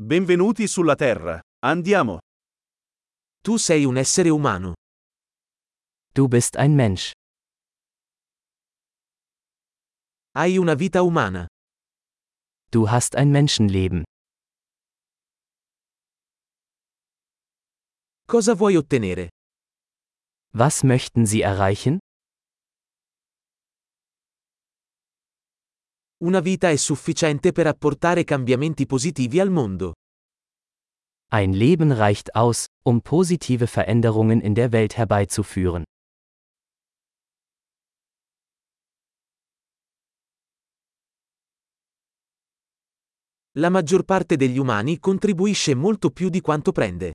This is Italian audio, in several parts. Benvenuti sulla Terra. Andiamo. Tu sei un essere umano. Du bist ein Mensch. Hai una vita umana. Du hast ein Menschenleben. Cosa vuoi ottenere? Was möchten Sie erreichen? Una vita è sufficiente per apportare cambiamenti positivi al mondo. Ein Leben reicht aus, um positive Veränderungen in der Welt herbeizuführen. La maggior parte degli umani contribuisce molto più di quanto prende.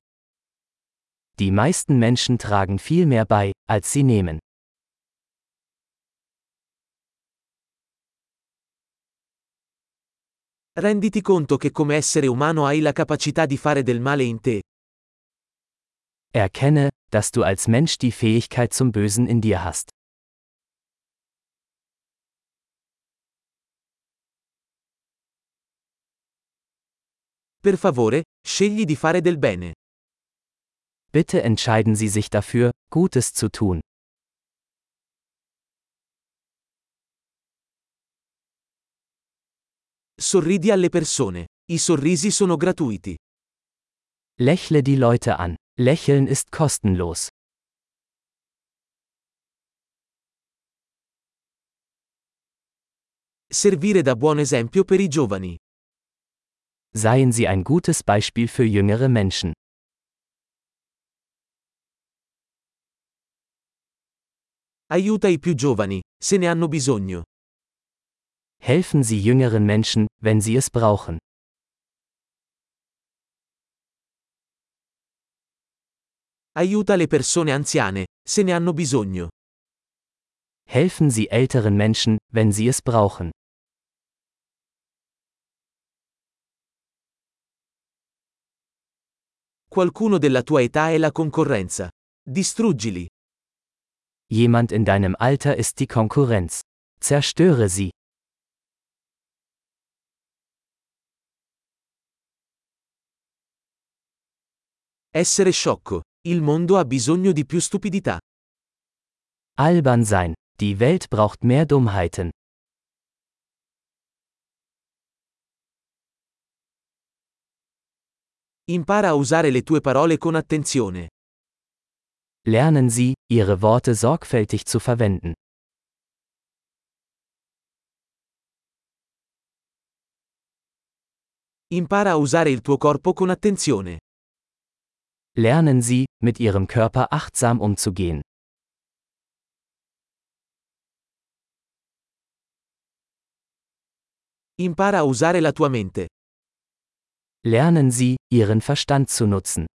Die meisten Menschen tragen viel mehr bei, als sie nehmen. Renditi conto che come essere umano hai la capacità di fare del male in te. Erkenne, dass du als Mensch die Fähigkeit zum Bösen in dir hast. Per favore, scegli di fare del bene. Bitte entscheiden Sie sich dafür, Gutes zu tun. Sorridi alle persone. I sorrisi sono gratuiti. Lächle die Leute an. Lächeln ist kostenlos. Servire da buon esempio per i giovani. Seien Sie ein gutes Beispiel für jüngere Menschen. Aiuta i più giovani, se ne hanno bisogno. Helfen Sie jüngeren Menschen, wenn sie es brauchen. Aiuta le persone anziane, se ne hanno bisogno. Helfen Sie älteren Menschen, wenn sie es brauchen. Qualcuno della tua età è la concorrenza. Distruggili. Jemand in deinem Alter ist die Konkurrenz. Zerstöre sie. Essere sciocco. Il mondo ha bisogno di più stupidità. Albern sein. Die Welt braucht mehr Dummheiten. Impara a usare le tue parole con attenzione. Lernen Sie, Ihre Worte sorgfältig zu verwenden. Impara a usare il tuo corpo con attenzione. Lernen Sie, mit Ihrem Körper achtsam umzugehen. Impara a usare la tua mente. Lernen Sie, Ihren Verstand zu nutzen.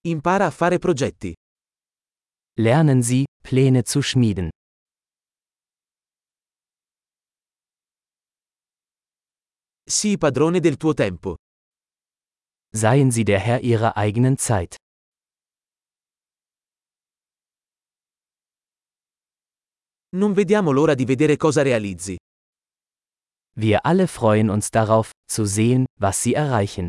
Impara a fare progetti. Lernen Sie, Pläne zu schmieden. Sii padrone del tuo tempo. Seien Sie der Herr Ihrer eigenen Zeit. Non vediamo l'ora di vedere cosa realizzi. Wir alle freuen uns darauf, zu sehen, was Sie erreichen.